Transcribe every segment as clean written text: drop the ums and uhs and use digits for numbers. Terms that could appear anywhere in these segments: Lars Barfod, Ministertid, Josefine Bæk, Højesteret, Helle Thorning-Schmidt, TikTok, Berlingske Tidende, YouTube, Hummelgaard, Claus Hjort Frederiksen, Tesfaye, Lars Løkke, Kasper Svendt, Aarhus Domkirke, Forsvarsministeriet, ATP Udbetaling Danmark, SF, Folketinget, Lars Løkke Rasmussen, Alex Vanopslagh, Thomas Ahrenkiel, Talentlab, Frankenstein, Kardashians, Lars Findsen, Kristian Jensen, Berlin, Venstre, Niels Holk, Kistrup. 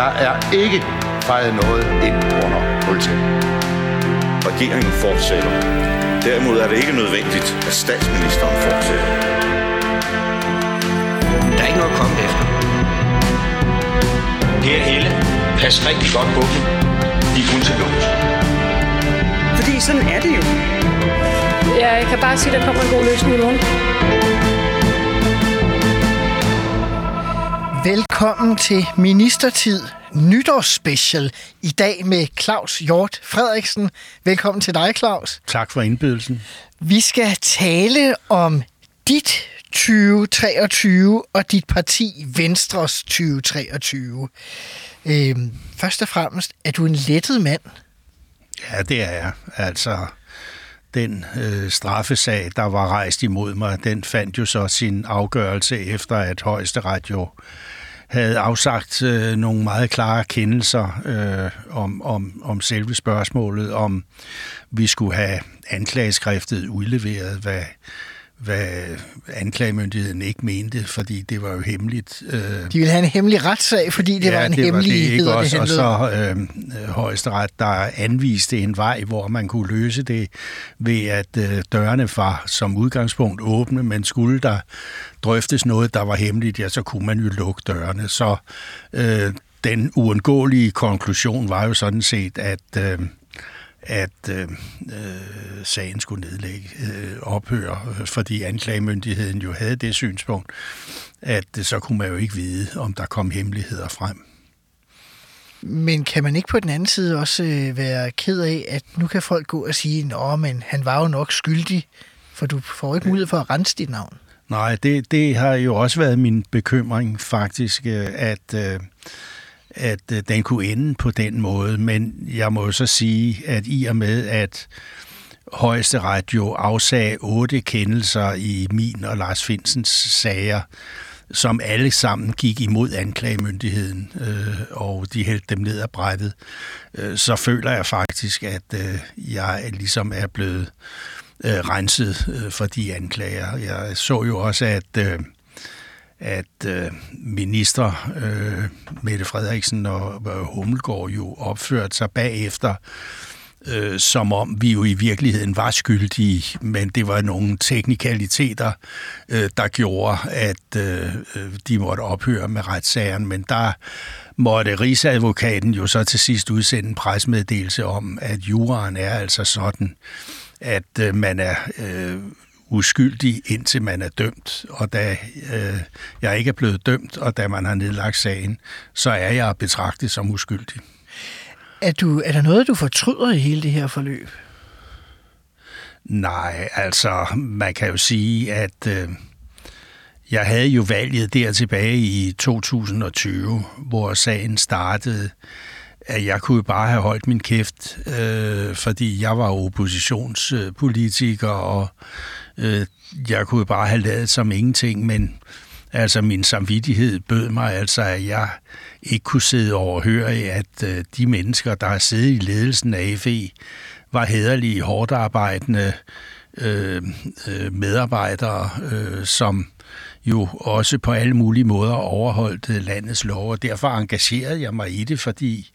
Der er ikke fejret noget ind under politikken. Regeringen fortsætter. Derimod er det ikke nødvendigt, at statsministeren fortsætter. Der er ikke noget at komme efter. Her Helle, pas rigtig godt på dem. De er kun til lås. Fordi sådan er det jo. Jeg kan bare sige, at der kommer en god løsning i morgen. Velkommen til Ministertid nytårsspecial i dag med Claus Hjort Frederiksen. Velkommen til dig, Claus. Tak for indbydelsen. Vi skal tale om dit 2023 og dit parti Venstres 2023. Først og fremmest, er du en lettet mand? Ja, det er jeg. Altså, den straffesag, der var rejst imod mig, den fandt jo så sin afgørelse efter, at Højesteret jo havde afsagt nogle meget klare kendelser om selve spørgsmålet, om vi skulle have anklageskriftet udleveret, hvad anklagemyndigheden ikke mente, fordi det var jo hemmeligt. De ville have en hemmelig retssag, fordi det var en hemmelighed. Ja, det var det ikke også. Og så Højesteret, der anviste en vej, hvor man kunne løse det ved, at dørene var som udgangspunkt åbne, men skulle der drøftes noget, der var hemmeligt, ja, så kunne man jo lukke dørene. Så den uundgåelige konklusion var jo sådan set, at sagen skulle ophøre, fordi anklagemyndigheden jo havde det synspunkt, at så kunne man jo ikke vide, om der kom hemmeligheder frem. Men kan man ikke på den anden side også være ked af, at nu kan folk gå og sige, nå, men han var jo nok skyldig, for du får ikke mulighed for at rense dit navn? Nej, det har jo også været min bekymring faktisk, at den kunne ende på den måde, men jeg må så sige, at i og med, at Højesteret jo afsagde 8 kendelser i min og Lars Findsens sager, som alle sammen gik imod anklagemyndigheden, og de hældte dem ned ad brættet, så føler jeg faktisk, at jeg ligesom er blevet renset for de anklager. Jeg så jo også, at minister Mette Frederiksen og Hummelgaard jo opførte sig bagefter, som om vi jo i virkeligheden var skyldige, men det var nogle teknikaliteter, der gjorde, at de måtte ophøre med retssagen. Men der måtte rigsadvokaten jo så til sidst udsende en pressemeddelelse om, at juraen er altså sådan, at man er uskyldig, indtil man er dømt. Og da jeg ikke er blevet dømt, og da man har nedlagt sagen, så er jeg betragtet som uskyldig. Er der noget, du fortryder i hele det her forløb? Nej, altså, man kan jo sige, at jeg havde jo valget der tilbage i 2020, hvor sagen startede, at jeg kunne bare have holdt min kæft, fordi jeg var oppositionspolitiker, og jeg kunne bare have lavet som ingenting, men altså min samvittighed bød mig altså, at jeg ikke kunne sidde overhørig, at de mennesker, der har siddet i ledelsen af FE, var hæderlige, hårdt arbejdende medarbejdere, som jo også på alle mulige måder overholdt landets lov, og derfor engagerede jeg mig i det, fordi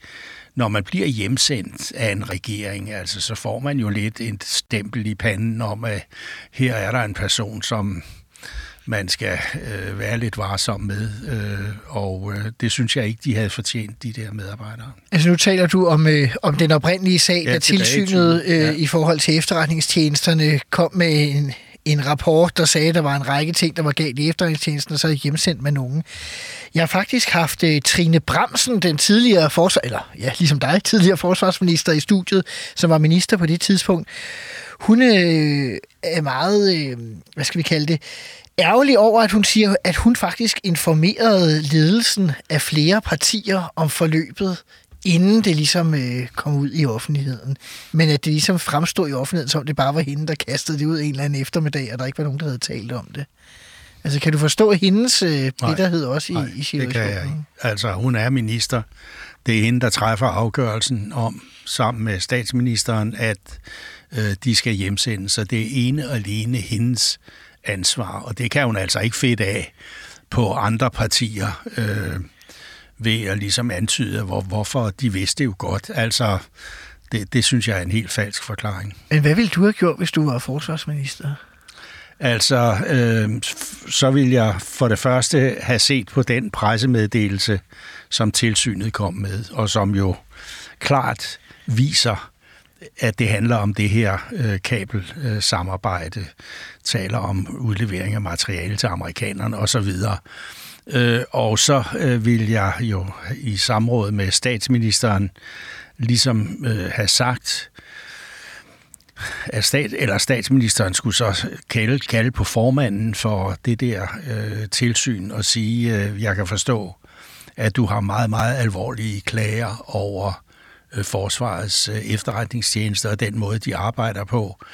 når man bliver hjemsendt af en regering, altså, så får man jo lidt en stempel i panden om, at her er der en person, som man skal være lidt varsom med, og det synes jeg ikke, de havde fortjent, de der medarbejdere. Altså nu taler du om den oprindelige sag, ja, da tilsynet i forhold til efterretningstjenesterne kom med en rapport, der sagde, at der var en række ting, der var galt i efterretningstjenesten, og så hjemsendt med nogen. Jeg har faktisk haft Trine Bramsen, den tidligere ligesom dig, tidligere forsvarsminister i studiet, som var minister på det tidspunkt. Hun er meget, hvad skal vi kalde det, ærgerlig over, at hun siger, at hun faktisk informerede ledelsen af flere partier om forløbet, inden det ligesom kom ud i offentligheden. Men at det ligesom fremstod i offentligheden, som det bare var hende, der kastede det ud en eller anden eftermiddag, og der ikke var nogen, der havde talt om det. Altså, kan du forstå hendes bitterhed også i situationen? Det kan jeg ikke. Altså, hun er minister. Det er hende, der træffer afgørelsen om, sammen med statsministeren, at de skal hjemsendes. Så det er ene og alene hendes ansvar, og det kan hun altså ikke fedte af på andre partier. ved at ligesom antyde, hvorfor de vidste jo godt. Altså, det synes jeg er en helt falsk forklaring. Men hvad ville du have gjort, hvis du var forsvarsminister? Altså, så ville jeg for det første have set på den pressemeddelelse, som tilsynet kom med, og som jo klart viser, at det handler om det her kabelsamarbejde, taler om udlevering af materiale til amerikanerne osv. Og så vil jeg jo i samråd med statsministeren ligesom have sagt, at statsministeren skulle så kalde på formanden for det der tilsyn og sige, jeg kan forstå, at du har meget, meget alvorlige klager over Forsvarets efterretningstjenester og den måde, de arbejder på.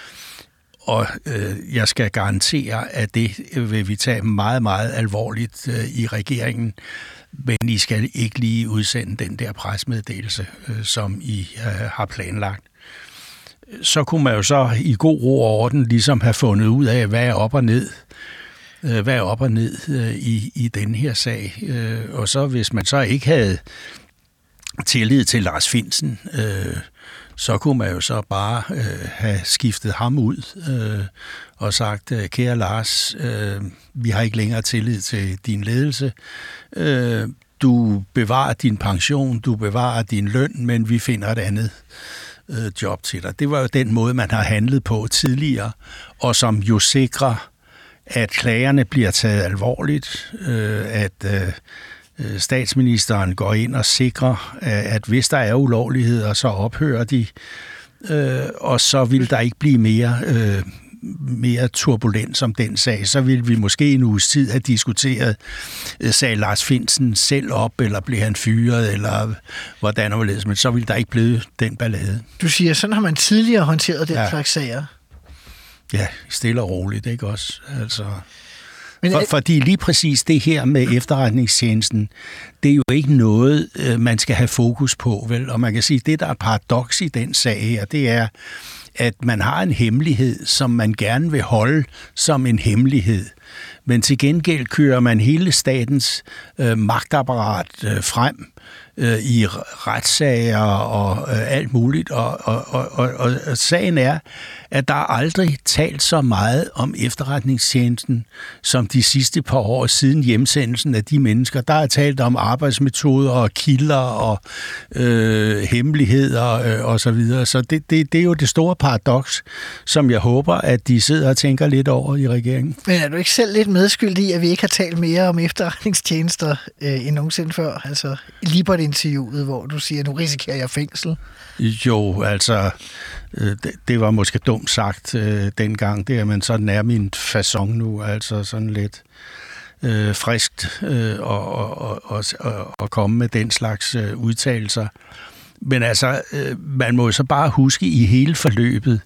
Og jeg skal garantere, at det vil vi tage meget, meget alvorligt i regeringen, men I skal ikke lige udsende den der pressemeddelelse, som I har planlagt. Så kunne man jo så i god ro og orden ligesom have fundet ud af, hvad er op og ned, i den her sag. Og så hvis man så ikke havde tillid til Lars Findsen, så kunne man jo så bare have skiftet ham ud og sagt, kære Lars, vi har ikke længere tillid til din ledelse. Du bevarer din pension, du bevarer din løn, men vi finder et andet job til dig. Det var jo den måde, man har handlet på tidligere, og som jo sikrer, at klagerne bliver taget alvorligt, at statsministeren går ind og sikrer, at hvis der er ulovligheder, så ophører de, og så vil der ikke blive mere turbulens om den sag. Så vil vi måske en uges tid have diskuteret, sagde Lars Findsen selv op, eller blev han fyret, eller hvordan og hvorledes, men så vil der ikke blive den ballade. Du siger, sådan har man tidligere håndteret den slags sager. Ja, stille og roligt, ikke også? Altså... Fordi lige præcis det her med efterretningstjenesten, det er jo ikke noget, man skal have fokus på, vel? Og man kan sige, at det, der er paradoks i den sag her, det er, at man har en hemmelighed, som man gerne vil holde som en hemmelighed. Men til gengæld kører man hele statens magtapparat frem i retssager og alt muligt. Og sagen er, at der aldrig talt så meget om efterretningstjenesten som de sidste par år siden hjemsendelsen af de mennesker. Der er talt om arbejdsmetoder og kilder og hemmeligheder og så videre. Så det er jo det store paradoks, som jeg håber, at de sidder og tænker lidt over i regeringen. Men er du ikke selv lidt medskyldig i, at vi ikke har talt mere om efterretningstjenester end nogensinde før? Altså lige på det interviewet, hvor du siger, at nu risikerer jeg fængsel. Jo, altså, det var måske dumt sagt dengang der, men sådan er min façon nu, altså sådan lidt friskt at komme med den slags udtalelser. Men altså, man må så bare huske i hele forløbet,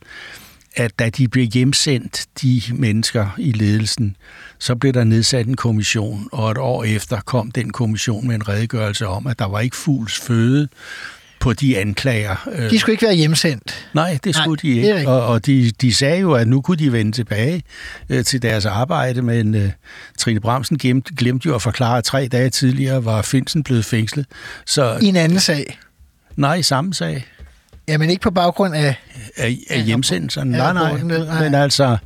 at da de blev hjemsendt, de mennesker i ledelsen, så blev der nedsat en kommission, og et år efter kom den kommission med en redegørelse om, at der var ikke fugls føde på de anklager. De skulle ikke være hjemsendt. Nej, det skulle de ikke. Og de sagde jo, at nu kunne de vende tilbage til deres arbejde, men Trine Bramsen glemte jo at forklare, at 3 dage tidligere var Findsen blevet fængslet. Så, i en anden sag? Nej, i samme sag. Jamen ikke på baggrund af hjemsendelsen. Nej. Men altså,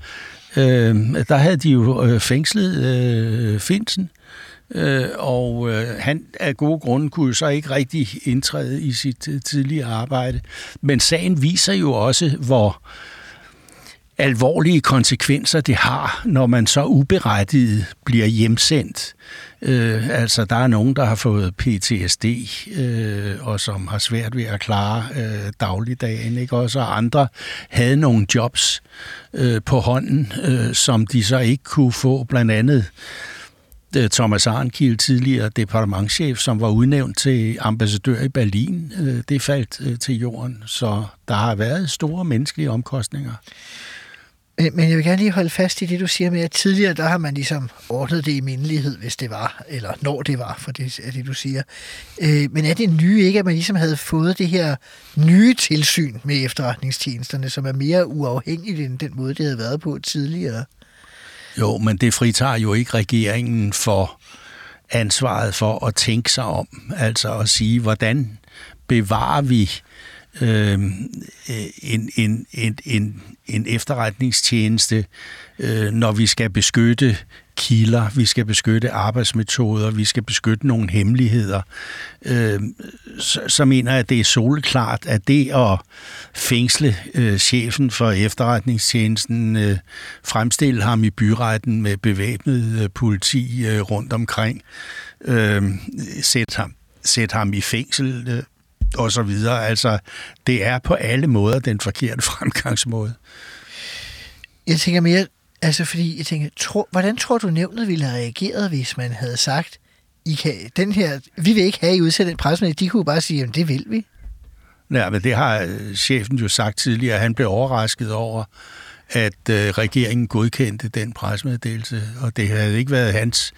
der havde de jo fængslet Findsen, og han af gode grunde kunne så ikke rigtig indtræde i sit tidligere arbejde. Men sagen viser jo også, hvor alvorlige konsekvenser det har, når man så uberettiget bliver hjemsendt. Altså, der er nogen, der har fået PTSD, og som har svært ved at klare dagligdagen, ikke? Også, og andre havde nogle jobs på hånden, som de så ikke kunne få, blandt andet Thomas Ahrenkiel, tidligere departementschef, som var udnævnt til ambassadør i Berlin, det faldt til jorden. Så der har været store menneskelige omkostninger. Men jeg vil gerne lige holde fast i det, du siger med, at tidligere, der har man ligesom ordnet det i mindelighed, hvis det var, eller når det var, for det er det, du siger. Men er det nye ikke, at man ligesom havde fået det her nye tilsyn med efterretningstjenesterne, som er mere uafhængigt end den måde, det havde været på tidligere? Jo, men det fritager jo ikke regeringen for, ansvaret for at tænke sig om, altså at sige, hvordan bevarer vi en efterretningstjeneste, når vi skal beskytte kilder, vi skal beskytte arbejdsmetoder, vi skal beskytte nogle hemmeligheder, så mener jeg, at det er soleklart, at det at fængsle chefen for efterretningstjenesten, fremstille ham i byretten med bevæbnet politi rundt omkring, sætte ham i fængsel og så videre. Altså, det er på alle måder den forkerte fremgangsmåde. Jeg tænker mere, altså fordi jeg tænker, hvordan tror du nævnet ville have reageret, hvis man havde sagt, vi vil ikke have, I udsætter en pressemeddelelse, de kunne bare sige, jamen det vil vi. Ja, men det har chefen jo sagt tidligere, han blev overrasket over, at regeringen godkendte den pressemeddelelse, og det havde ikke været hans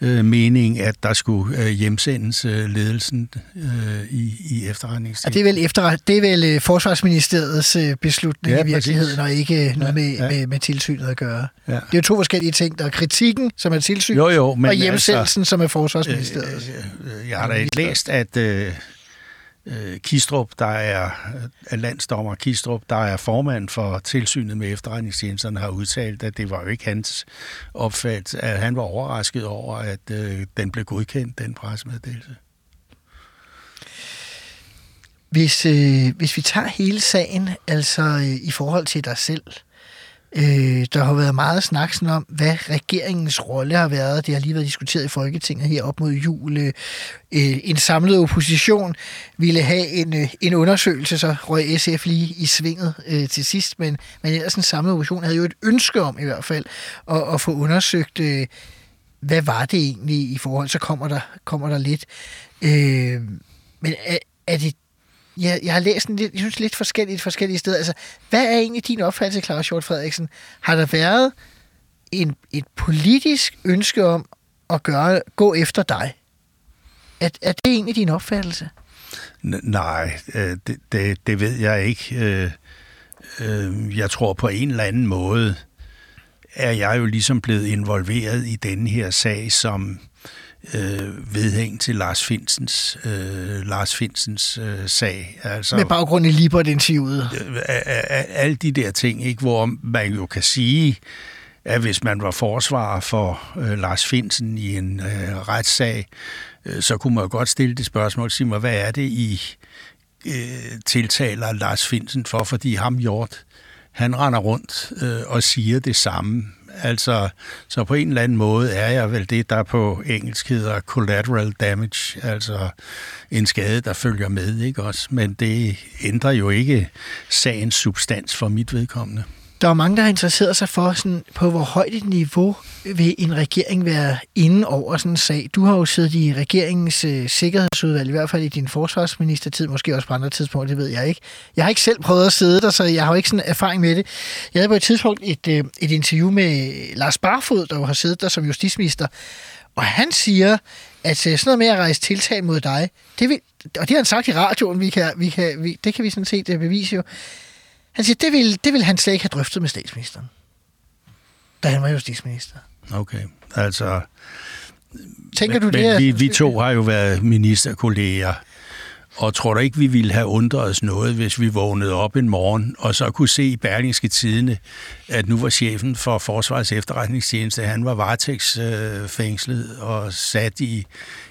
mening, at der skulle hjemsendes ledelsen i efterretningstjenesten. Og det er vel Forsvarsministeriets beslutning, ja, i virkeligheden, og ikke noget med tilsynet at gøre. Ja. Det er jo to forskellige ting. Der er kritikken, som er tilsynet, og hjemsendelsen, som er Forsvarsministeriet. Jeg har da læst, at Kistrup, der er landsdommer Kistrup, der er formand for tilsynet med efterretningstjenesterne, har udtalt, at det var jo ikke hans opfattelse, at han var overrasket over, at den blev godkendt, den pressemeddelelse. Hvis vi tager hele sagen, altså i forhold til dig selv, der har været meget snak om, hvad regeringens rolle har været. Det har lige været diskuteret i Folketinget her op mod jul. En samlet opposition ville have en undersøgelse, så røg SF lige i svinget til sidst, men ellers en samlet opposition havde jo et ønske om i hvert fald at få undersøgt, hvad var det egentlig i forhold. Så kommer der lidt. Men er det... Jeg har læst lidt forskellige steder. Altså, hvad er egentlig din opfattelse, Claus Hjort Frederiksen? Har der været et politisk ønske om at gå efter dig? Er det egentlig din opfattelse? Nej, det ved jeg ikke. Jeg tror på en eller anden måde, er jeg jo ligesom blevet involveret i denne her sag, som... vedhæng til Lars Findsens sag. Altså, med baggrund i Libert-interviewet. Alle de der ting, ikke, hvor man jo kan sige, at hvis man var forsvarer for Lars Findsen i en retssag, så kunne man jo godt stille det spørgsmål og sige mig, hvad er det, I tiltaler Lars Findsen for? Fordi ham Hjort, han render rundt og siger det samme. Altså, så på en eller anden måde er jeg vel det, der på engelsk hedder collateral damage, altså en skade, der følger med, ikke også? Men det ændrer jo ikke sagens substans for mit vedkommende. Der er mange, der har interesseret sig for, sådan, på hvor højt et niveau vil en regering være inde over sådan en sag. Du har jo siddet i regeringens sikkerhedsudvalg, i hvert fald i din forsvarsministertid, måske også på andre tidspunkter, det ved jeg ikke. Jeg har ikke selv prøvet at sidde der, så jeg har jo ikke sådan erfaring med det. Jeg havde på et tidspunkt et interview med Lars Barfod, der jo har siddet der som justitsminister, og han siger, at sådan noget med at rejse tiltag mod dig, og det har han sagt i radioen, det kan vi sådan set bevise jo. Han siger, det ville han slet ikke have drøftet med statsministeren, da han var justitsminister. Okay, altså... Tænker du det? Vi to har jo været ministerkolleger, og tror da ikke, vi ville have undret os noget, hvis vi vågnede op en morgen, og så kunne se i Berlingske Tidende, at nu var chefen for Forsvarets Efterretningstjeneste, han var varetægtsfængslet og sat i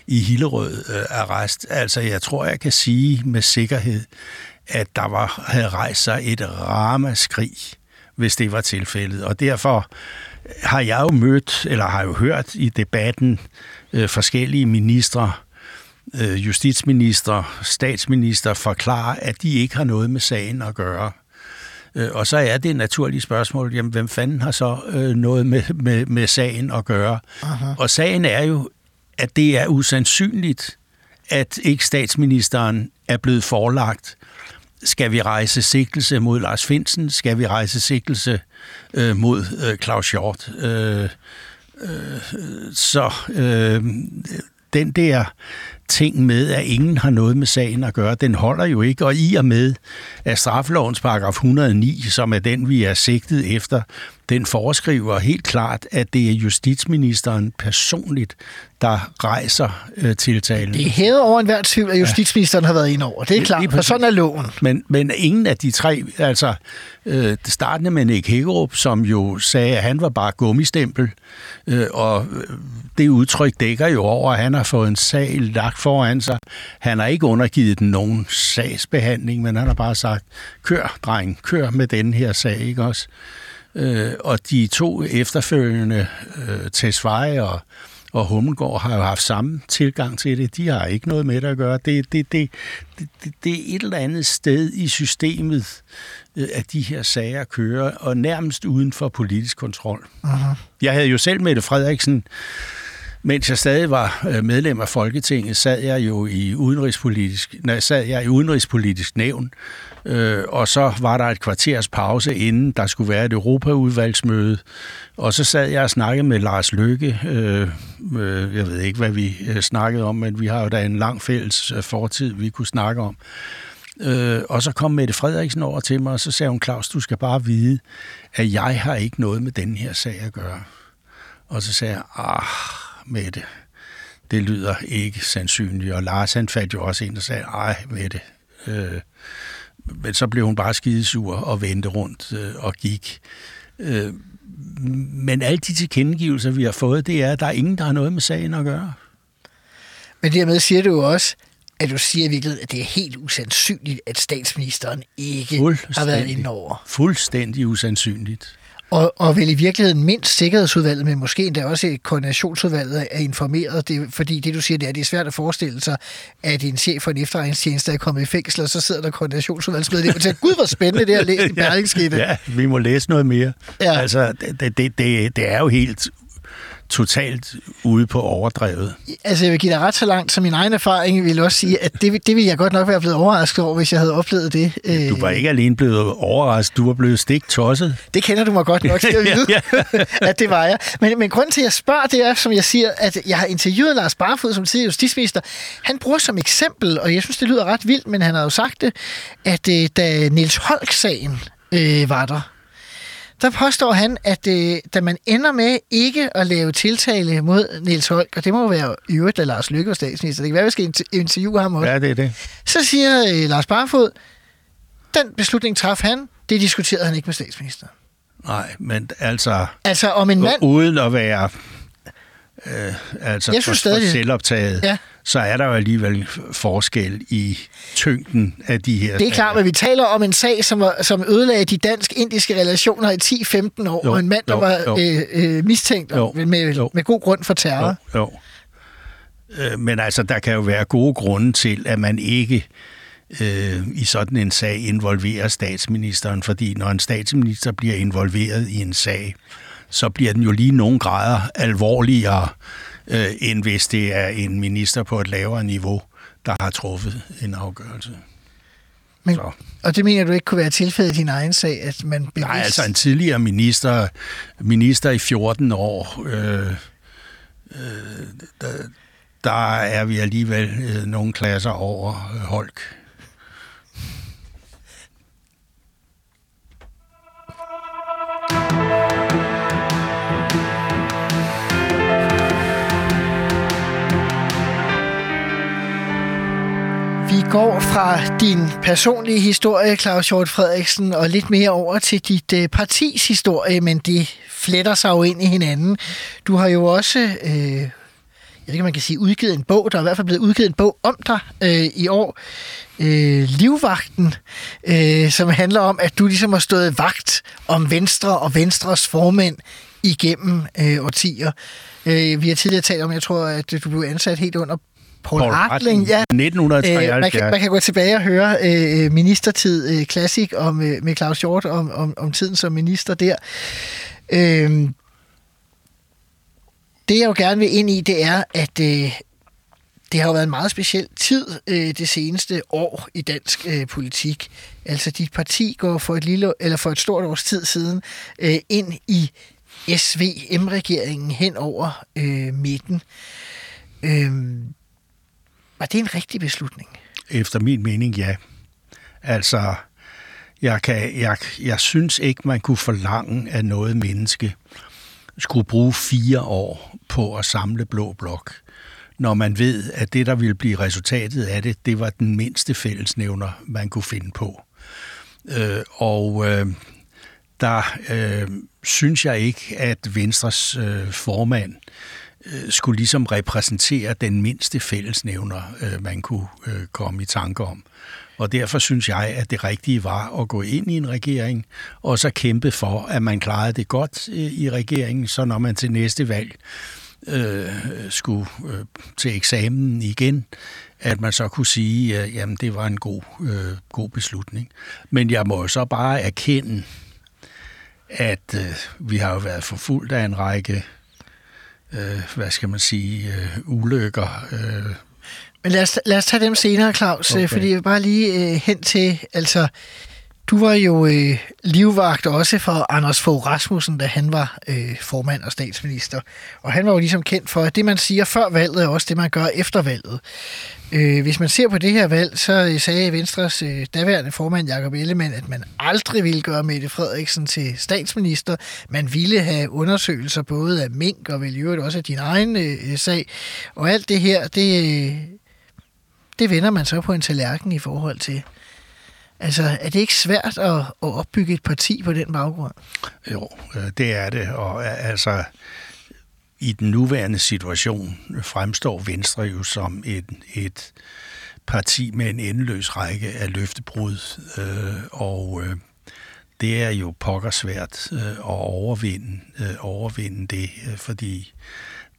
Hillerød-arrest. Altså, jeg tror, jeg kan sige med sikkerhed, at der havde rejst sig et ramaskrig, hvis det var tilfældet. Og derfor har jeg jo hørt i debatten forskellige ministre, justitsminister, statsminister, forklare, at de ikke har noget med sagen at gøre. Og så er det et naturligt spørgsmål, jamen, hvem fanden har så noget med sagen at gøre? Aha. Og sagen er jo, at det er usandsynligt, at ikke statsministeren er blevet forelagt. Skal vi rejse sigtelse mod Lars Findsen? Skal vi rejse sigtelse mod Claus Hjort? Den der ting med, at ingen har noget med sagen at gøre, den holder jo ikke. Og i og med, at straffelovens paragraf 109, som er den, vi er sigtet efter, den foreskriver helt klart, at det er justitsministeren personligt, der rejser tiltalen. Det er hævet over enhver tvivl, at justitsministeren har været ind over. Det er klart, og sådan er loven. Men ingen af de tre, altså startende med Nick Hækkerup, som jo sagde, at han var bare gummistempel, og det udtryk dækker jo over, at han har fået en sag lagt foran sig. Han har ikke undergivet den nogen sagsbehandling, men han har bare sagt, kør, dreng, kør med den her sag, ikke også? Og de to efterfølgende, Tesfaye og Hummelgaard, har jo haft samme tilgang til det. De har ikke noget med det at gøre. Det er et eller andet sted i systemet, at de her sager kører, og nærmest uden for politisk kontrol. Aha. Jeg havde jo selv Mette Frederiksen, mens jeg stadig var medlem af Folketinget, sad jeg i udenrigspolitisk nævn, og så var der et kvarters pause, inden der skulle være et Europaudvalgsmøde, og så sad jeg og snakkede med Lars Løkke. Jeg ved ikke, hvad vi snakkede om, men vi har jo da en lang fælles fortid, vi kunne snakke om. Og så kom Mette Frederiksen over til mig, og så sagde hun, Claus, du skal bare vide, at jeg har ikke noget med den her sag at gøre. Og så sagde jeg, Mette, det lyder ikke sandsynligt. Og Lars, han fandt jo også ind og sagde, Mette. Men så blev hun bare skidesur og vendte rundt og gik. Men alle de tilkendegivelser, vi har fået, det er, at der er ingen, der har noget med sagen at gøre. Men dermed siger du jo også, at du siger virkelig, at det er helt usandsynligt, at statsministeren ikke har været indover. Fuldstændig usandsynligt. Og vel i virkeligheden mindst Sikkerhedsudvalget, men måske endda også Koordinationsudvalget er informeret, fordi det du siger, det er svært at forestille sig, at en chef for en efterretningstjeneste er kommet i fængsel, og så sidder der Koordinationsudvalgsmedlemmer og siger, gud, hvor spændende det at læse i Berlingske. Ja, vi må læse noget mere. Ja. Altså, det er jo helt totalt ude på overdrevet. Altså, jeg vil give dig ret så langt, så min egen erfaring vil også sige, at det ville jeg godt nok være blevet overrasket over, hvis jeg havde oplevet det. Du var ikke alene blevet overrasket, du var blevet stiktosset. Det kender du mig godt nok, skal jeg vide, at det var jeg. Men grunden til, at jeg spørger, det er, som jeg siger, at jeg har interviewet Lars Barfod, som tidligere justitsminister. Han bruger som eksempel, og jeg synes, det lyder ret vildt, men han har jo sagt det, at da Niels Holk-sagen var der påstår han, at da man ender med ikke at lave tiltale mod Niels Holk, og det må være i øvrigt, da Lars Løkke var statsminister, det kan være, vi skal interviewe ham også. Ja, det er det. Så siger Lars Barfod, den beslutning traf han, det diskuterede han ikke med statsministeren. Nej, men altså om en mand, uden at være for selvoptaget, ja. Så er der jo alligevel forskel i tyngden af de her. Det er klart, at vi taler om en sag, som ødelagde de dansk-indiske relationer i 10-15 år, og en mand, der var mistænkt med god grund for terror. Jo. Men altså, der kan jo være gode grunde til, at man ikke i sådan en sag involverer statsministeren, fordi når en statsminister bliver involveret i en sag, så bliver den jo lige nogle grader alvorligere, end hvis det er en minister på et lavere niveau, der har truffet en afgørelse. Men, og det mener du ikke kunne være tilfældet i din egen sag, at man bevidst... Nej, altså en tidligere minister i 14 år, der er vi alligevel nogle klasser over Holk. Vi går fra din personlige historie, Claus Hjort Frederiksen, og lidt mere over til dit partis historie, men det fletter sig jo ind i hinanden. Du har jo også, jeg ved ikke, man kan sige, udgivet en bog. Der er i hvert fald blevet udgivet en bog om dig i år. Livvagten, som handler om, at du ligesom har stået vagt om Venstre og Venstres formænd igennem årtier. Vi har tidligere talt om, jeg tror, at du blev ansat helt under Poul Hartling, ja. 1973. Man kan gå tilbage og høre Ministertid Classic med Claus Hjort om tiden som minister der. Det jeg jo gerne vil ind i, det er, at det har jo været en meget speciel tid det seneste år i dansk politik. Altså dit parti går for et stort års tid siden ind i SVM-regeringen hen over midten. Var det en rigtig beslutning? Efter min mening, ja. Altså, Jeg synes ikke, man kunne forlange, at noget menneske skulle bruge 4 år på at samle blå blok, når man ved, at det, der ville blive resultatet af det, det var den mindste fællesnævner, man kunne finde på. Der synes jeg ikke, at Venstres formand skulle ligesom repræsentere den mindste fællesnævner, man kunne komme i tanke om. Og derfor synes jeg, at det rigtige var at gå ind i en regering, og så kæmpe for, at man klarede det godt i regeringen, så når man til næste valg skulle til eksamen igen, at man så kunne sige, at jamen, det var en god beslutning. Men jeg må så bare erkende, at vi har jo været forfulgt af en række, ulykker. Men lad os tage dem senere, Claus, okay. Fordi jeg vil bare lige hen til, altså, du var jo livvagt også for Anders Fogh Rasmussen, da han var formand og statsminister. Og han var jo ligesom kendt for, at det, man siger før valget, er også det, man gør efter valget. Hvis man ser på det her valg, så sagde Venstres daværende formand Jacob Ellemann, at man aldrig ville gøre Mette Frederiksen til statsminister. Man ville have undersøgelser både af mink og vel i øvrigt også af din egen sag. Og alt det her, det vender man så på en tallerken i forhold til. Altså, er det ikke svært at opbygge et parti på den baggrund? Jo, det er det. Og altså, i den nuværende situation fremstår Venstre jo som et parti med en endeløs række af løftebrud. Og det er jo pokkersvært at overvinde det, fordi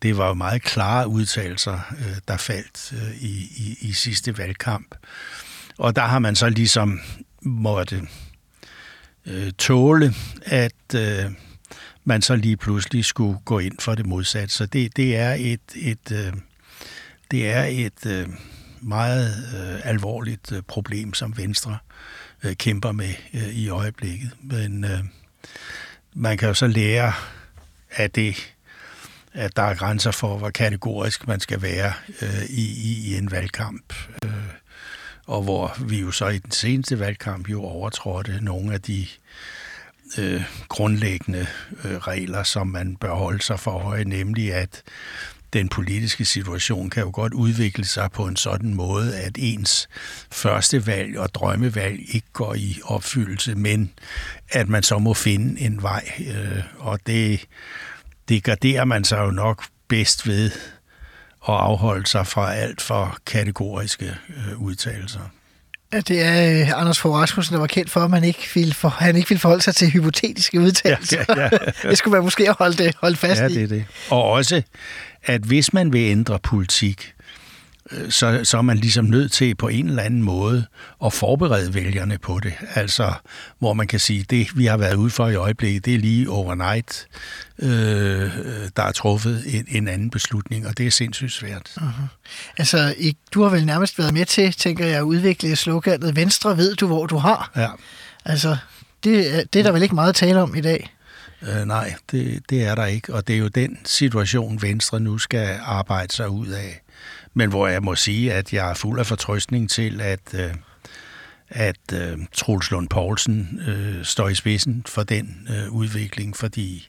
det var jo meget klare udtalelser, der faldt i sidste valgkamp. Og der har man så ligesom måtte tåle, at man så lige pludselig skulle gå ind for det modsatte. Så det er et meget alvorligt problem, som Venstre kæmper med i øjeblikket. Men man kan jo så lære af det, at der er grænser for, hvor kategorisk man skal være i en valgkamp. Og hvor vi jo så i den seneste valgkamp jo overtrådte nogle af de grundlæggende regler, som man bør holde sig for øje, nemlig at den politiske situation kan jo godt udvikle sig på en sådan måde, at ens første valg og drømmevalg ikke går i opfyldelse, men at man så må finde en vej, og det garderer man sig jo nok bedst ved, og afholde sig fra alt for kategoriske udtalelser. Ja, det er Anders Fogh Rasmussen, der var kendt for, at man ikke ville forholde sig til hypotetiske udtalelser. Ja. Det skulle man måske holde fast i. Ja, det er det. Og også, at hvis man vil ændre politik, så er man ligesom nødt til på en eller anden måde at forberede vælgerne på det. Altså, hvor man kan sige, det vi har været ude for i øjeblikket, det er lige overnight, der er truffet en anden beslutning, og det er sindssygt svært. Uh-huh. Altså, du har vel nærmest været med til, tænker jeg, at udvikle sloganet Venstre ved du, hvor du har. Ja. Altså, det er der vel ikke meget at tale om i dag? Nej, det er der ikke, og det er jo den situation, Venstre nu skal arbejde sig ud af. Men hvor jeg må sige, at jeg er fuld af fortrøstning til, at Troels Lund Poulsen står i spidsen for den udvikling, fordi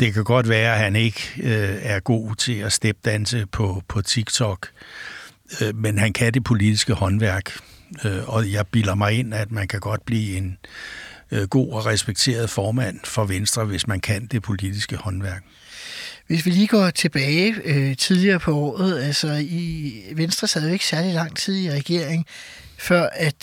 det kan godt være, at han ikke er god til at stepdanse på TikTok, men han kan det politiske håndværk, og jeg bilder mig ind, at man kan godt blive en god og respekteret formand for Venstre, hvis man kan det politiske håndværk. Hvis vi lige går tilbage tidligere på året, altså Venstre sad jo ikke særlig lang tid i regering, før at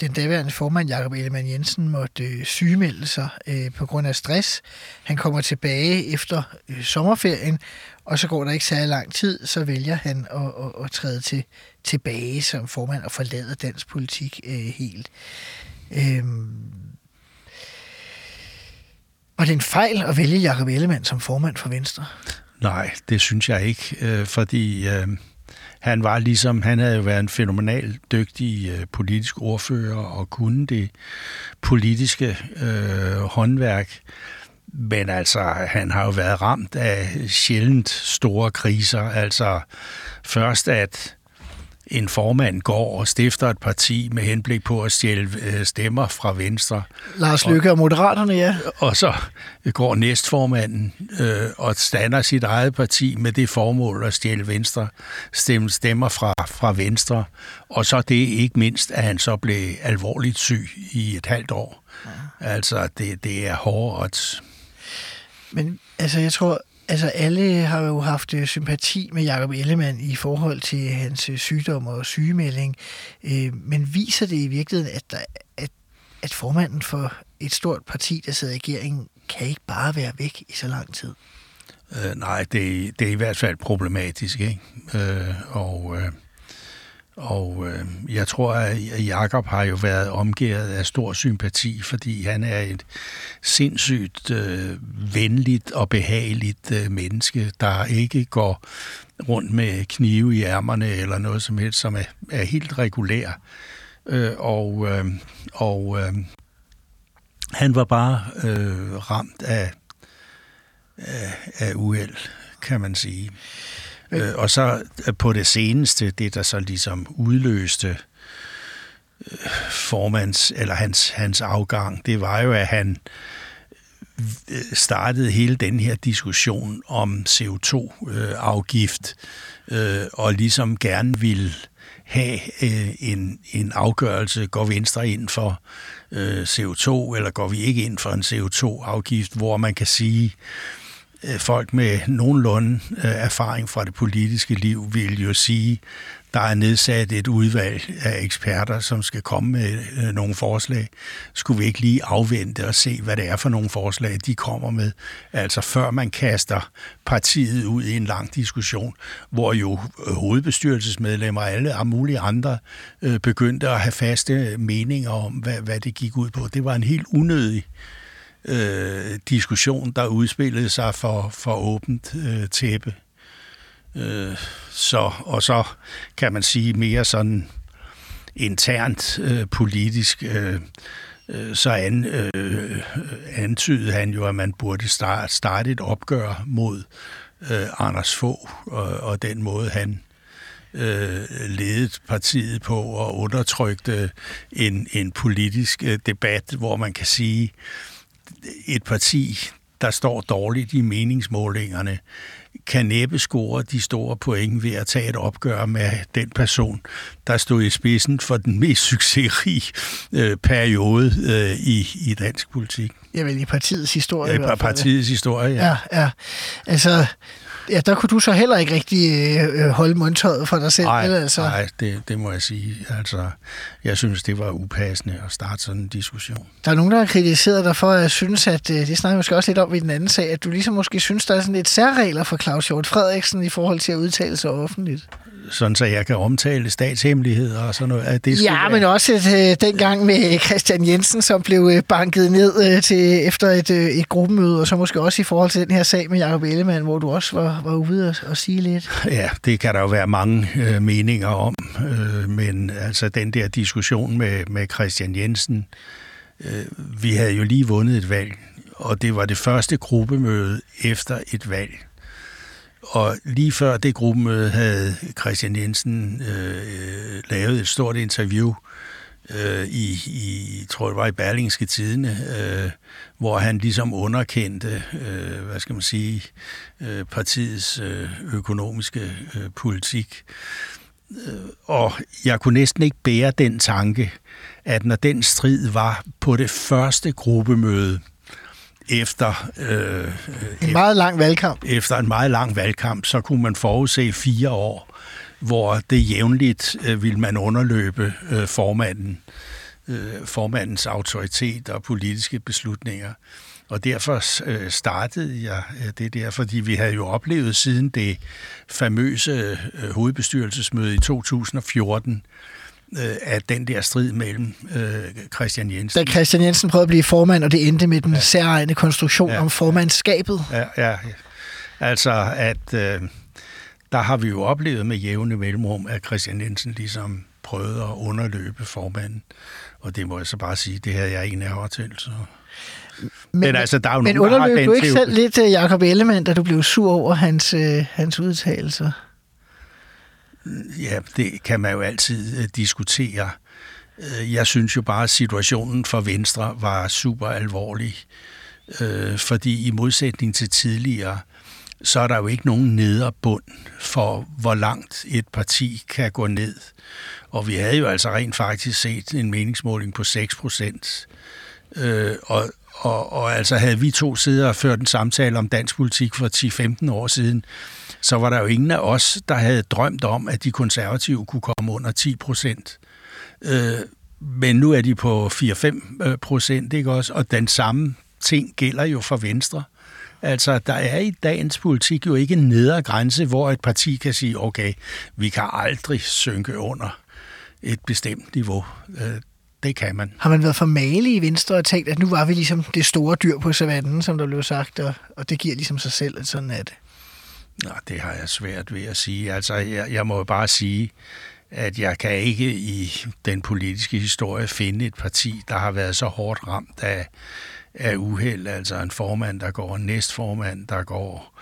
den daværende formand Jacob Ellemann Jensen måtte sygemelde sig på grund af stress. Han kommer tilbage efter sommerferien, og så går der ikke særlig lang tid, så vælger han at træde tilbage som formand og forlade dansk politik helt. Var det en fejl at vælge Jacob Ellemann som formand for Venstre? Nej, det synes jeg ikke, fordi han havde jo været en fænomenal dygtig politisk ordfører og kunne det politiske håndværk. Men altså, han har jo været ramt af sjældent store kriser. Altså først at en formand går og stifter et parti med henblik på at stjæle stemmer fra Venstre. Lars Løkke og Moderaterne, ja. Og så går næstformanden og stander sit eget parti med det formål at stjæle Venstre, stemmer fra Venstre. Og så det ikke mindst, at han så blev alvorligt syg i et halvt år. Ja. Altså, det er hårde odds. Men altså, jeg tror... Altså, alle har jo haft sympati med Jacob Ellemann i forhold til hans sygdom og sygemelding, men viser det i virkeligheden, at formanden for et stort parti, der sidder i regeringen, kan ikke bare være væk i så lang tid? Nej, det er i hvert fald problematisk, ikke? Og jeg tror, at Jacob har jo været omgivet af stor sympati, fordi han er et sindssygt venligt og behageligt menneske, der ikke går rundt med knive i ærmerne eller noget som helst, som er helt regulær. Han var bare ramt af uheld, kan man sige. Og så på det seneste, det der så ligesom udløste formands, eller hans afgang, det var jo, at han startede hele den her diskussion om CO2-afgift, og ligesom gerne ville have en afgørelse, går Venstre ind for CO2, eller går vi ikke ind for en CO2-afgift, hvor man kan sige, folk med nogenlunde erfaring fra det politiske liv vil jo sige, der er nedsat et udvalg af eksperter, som skal komme med nogle forslag. Skulle vi ikke lige afvente og se, hvad det er for nogle forslag, de kommer med? Altså før man kaster partiet ud i en lang diskussion, hvor jo hovedbestyrelsesmedlemmer og alle mulige andre begyndte at have faste meninger om, hvad det gik ud på. Det var en helt unødig diskussion, der udspillede sig for åbent tæppe. Så kan man sige mere sådan internt politisk, så antydede han jo, at man burde starte et opgør mod Anders Fogh og den måde, han ledet partiet på og undertrykte en politisk debat, hvor man kan sige, et parti, der står dårligt i meningsmålingerne, kan næppe score de store point ved at tage et opgør med den person, der stod i spidsen for den mest succesrige periode i dansk politik. Jamen i partiets historie. Ja, i partiets historie, ja. Ja. Altså... Ja, der kunne du så heller ikke rigtig holde mundtøjet for dig selv. Nej, det må jeg sige. Altså, jeg synes, det var upassende at starte sådan en diskussion. Der er nogen, der har kritiseret dig for, at jeg synes, at det snakker måske også lidt om i den anden sag, at du ligesom måske synes, der er sådan lidt særregler for Claus Hjort Frederiksen i forhold til at udtale sig offentligt. Sådan, så jeg kan omtale statshemmeligheder og sådan noget. Det ja, men også dengang med Kristian Jensen, som blev banket ned til efter et gruppemøde, og så måske også i forhold til den her sag med Jacob Ellemann, hvor du også var ude og sige lidt. Ja, det kan der jo være mange meninger om, men altså den der diskussion med Kristian Jensen, vi havde jo lige vundet et valg, og det var det første gruppemøde efter et valg. Og lige før det gruppemøde havde Kristian Jensen lavet et stort interview i Berlingske Tidende, hvor han ligesom underkendte, partiets økonomiske politik. Og jeg kunne næsten ikke bære den tanke, at når den strid var på det første gruppemøde, efter en meget lang valgkamp, så kunne man forudse 4 år, hvor det jævnligt ville man underløbe formandens autoritet og politiske beslutninger. Og derfor startede jeg det der, fordi vi havde jo oplevet siden det famøse hovedbestyrelsesmøde i 2014, at den der strid mellem Kristian Jensen... Da Kristian Jensen prøvede at blive formand, og det endte med den særegne konstruktion om formandskabet. Ja. Altså, at der har vi jo oplevet med jævne mellemrum, at Kristian Jensen ligesom prøvede at underløbe formanden. Og det må jeg så bare sige, det havde jeg ingen af til, så... Men underløb du ikke selv lidt Jacob Ellemann, da du blev sur over hans udtalelser? Ja, det kan man jo altid diskutere. Jeg synes jo bare, at situationen for Venstre var super alvorlig, fordi i modsætning til tidligere, så er der jo ikke nogen nederbund for, hvor langt et parti kan gå ned. Og vi havde jo altså rent faktisk set en meningsmåling på 6%. Og altså havde vi to siddet og ført en samtale om dansk politik for 10-15 år siden, så var der jo ingen af os, der havde drømt om, at de konservative kunne komme under 10%. Men nu er de på 4-5%, ikke også? Og den samme ting gælder jo for Venstre. Altså, der er i dagens politik jo ikke en nedre grænse, hvor et parti kan sige, okay, vi kan aldrig synke under et bestemt niveau. Det kan man. Har man været for malig i Venstre og tænkt, at nu var vi ligesom det store dyr på savannen, som der blev sagt, og det giver ligesom sig selv, at sådan er det? Nå, det har jeg svært ved at sige. Altså, jeg må bare sige, at jeg kan ikke i den politiske historie finde et parti, der har været så hårdt ramt af uheld, altså en formand, der går, en næstformand, der går,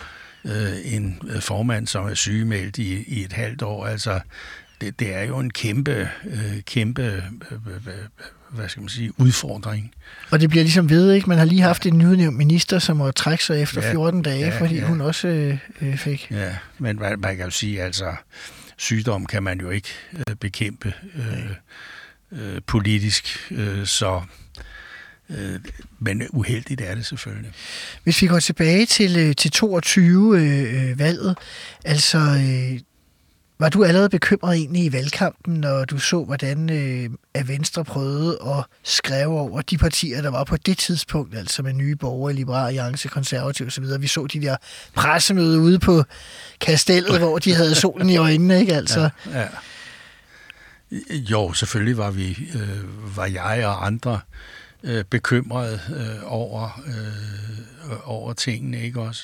en formand, som er sygemeldt i et halvt år. Altså, det er jo en kæmpe, hvad skal man sige, udfordring. Og det bliver ligesom ved, ikke? Man har lige haft en nyudnævnt minister, som må trække sig efter 14 dage, fordi hun også fik. Ja, men man kan jo sige, altså, sygdom kan man jo ikke bekæmpe politisk, så... Men uheldigt er det selvfølgelig. Hvis vi går tilbage til 22-valget, altså var du allerede bekymret egentlig i valgkampen, når du så, hvordan Venstre prøvede at skrive over de partier, der var på det tidspunkt, altså med Nye Borgere, Liberal Alliance, Konservative osv. Vi så de der pressemøde ude på Kastellet, hvor de havde solen i øjnene, ikke altså? Ja. Jo, selvfølgelig var jeg og andre bekymret over tingene, ikke også?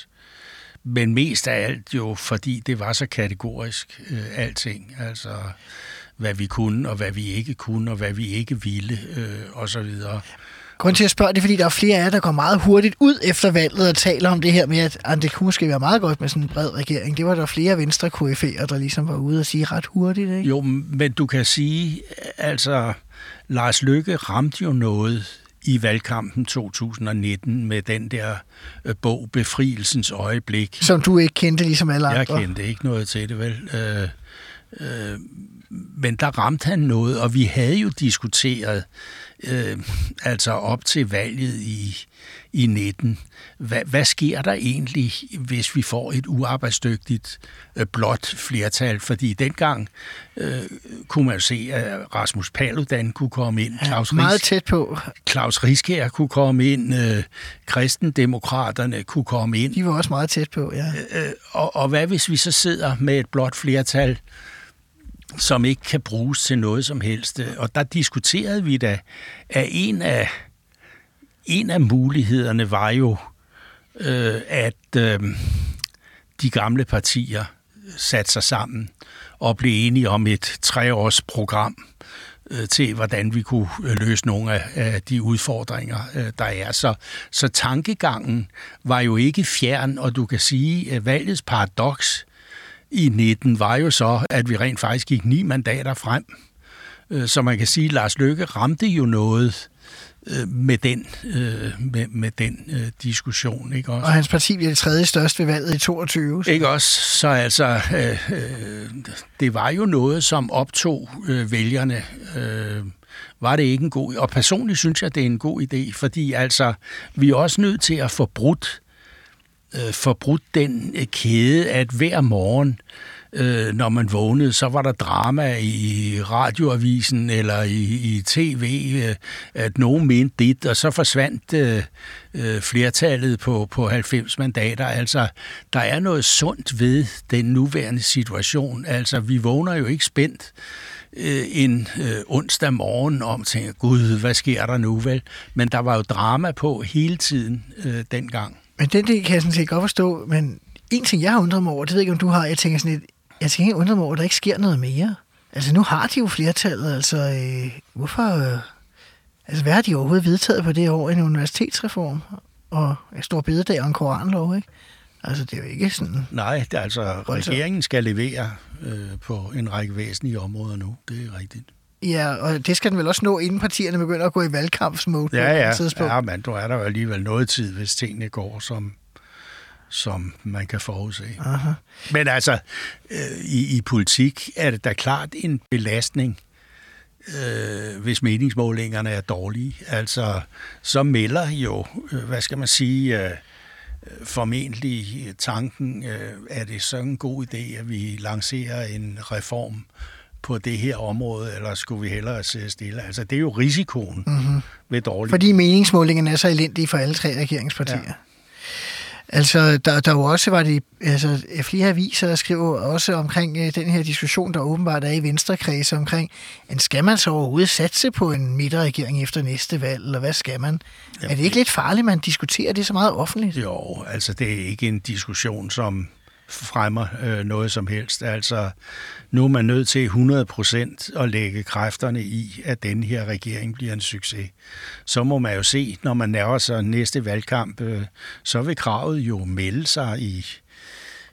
Men mest af alt jo, fordi det var så kategorisk alting, altså hvad vi kunne, og hvad vi ikke kunne, og hvad vi ikke ville, og så videre. Grunden til at spørge det, fordi der er flere af jer, der går meget hurtigt ud efter valget og taler om det her med, at det kunne måske være meget godt med sådan en bred regering. Det var der flere Venstre-KF'er, der ligesom var ude og sige ret hurtigt, ikke? Jo, men du kan sige, altså Lars Løkke ramte jo noget i valgkampen 2019 med den der bog, Befrielsens øjeblik. Som du ikke kendte ligesom alle andre? Jeg kendte ikke noget til det, vel? Men der ramte han noget, og vi havde jo diskuteret, altså op til valget i 19. Hvad sker der egentlig, hvis vi får et uarbejdsdygtigt blåt flertal? Fordi dengang kunne man jo se, at Rasmus Paludan kunne komme ind. Meget tæt på. Claus Riskær kunne komme ind. Kristendemokraterne kunne komme ind. De var også meget tæt på, ja. Og hvad hvis vi så sidder med et blåt flertal, som ikke kan bruges til noget som helst? Og der diskuterede vi da, at en af mulighederne var jo, at de gamle partier satte sig sammen og blev enige om et 3-årsprogram til, hvordan vi kunne løse nogle af de udfordringer, der er. Så tankegangen var jo ikke fjern, og du kan sige, at valgets paradoks i 19 var jo så, at vi rent faktisk gik 9 mandater frem. Så man kan sige, at Lars Løkke ramte jo noget med den diskussion, ikke også? Og hans parti bliver det 3. største ved valget i 22. Så. Ikke også? Så altså, det var jo noget, som optog vælgerne. Var det ikke en god... Og personligt synes jeg, det er en god idé, fordi altså, vi er også nødt til at få forbrudt den kæde, at hver morgen, når man vågnede, så var der drama i radioavisen eller i tv, at nogen mente dit, og så forsvandt flertallet på 90 mandater. Altså, der er noget sundt ved den nuværende situation. Altså, vi vågner jo ikke spændt en onsdag morgen om, tænker, gud, hvad sker der nu, vel? Men der var jo drama på hele tiden dengang. Men den del kan jeg sådan set godt forstå, men en ting, jeg har undret mig over, det ved ikke, om du har, jeg undrer mig over, at der ikke sker noget mere. Altså, nu har de jo flertallet, altså, hvorfor, hvad har de overhovedet vedtaget på det år? En universitetsreform og en stor bededag og en koranlov, ikke? Altså, det er jo ikke sådan... Nej, det er altså, regeringen skal levere på en række væsentlige områder nu. Det er rigtigt. Ja, og det skal den vel også nå, inden partierne begynder at gå i valgkampsmode. Ja, ja. Ja, men du er der jo alligevel noget tid, hvis tingene går, som man kan forudse. Aha. Men altså, i politik er det da klart en belastning, hvis meningsmålingerne er dårlige. Altså, så melder jo, hvad skal man sige... formentlig tanken, er det sådan en god idé, at vi lancerer en reform på det her område, eller skulle vi hellere sidde stille? Altså, det er jo risikoen ved dårlig... Fordi meningsmålingerne er så elendige for alle tre regeringspartier. Ja. Altså, der jo også var det... Altså, flere aviser, der skriver også omkring den her diskussion, der åbenbart er i venstrekredse omkring, skal man så overhovedet satse på en midterregering efter næste valg, eller hvad skal man? Jamen, er det ikke lidt farligt, man diskuterer det så meget offentligt? Jo, altså, det er ikke en diskussion, som fremmer noget som helst. Altså, nu er man nødt til 100% at lægge kræfterne i, at den her regering bliver en succes. Så må man jo se, når man nærmer sig næste valgkamp, så vil kravet jo melde sig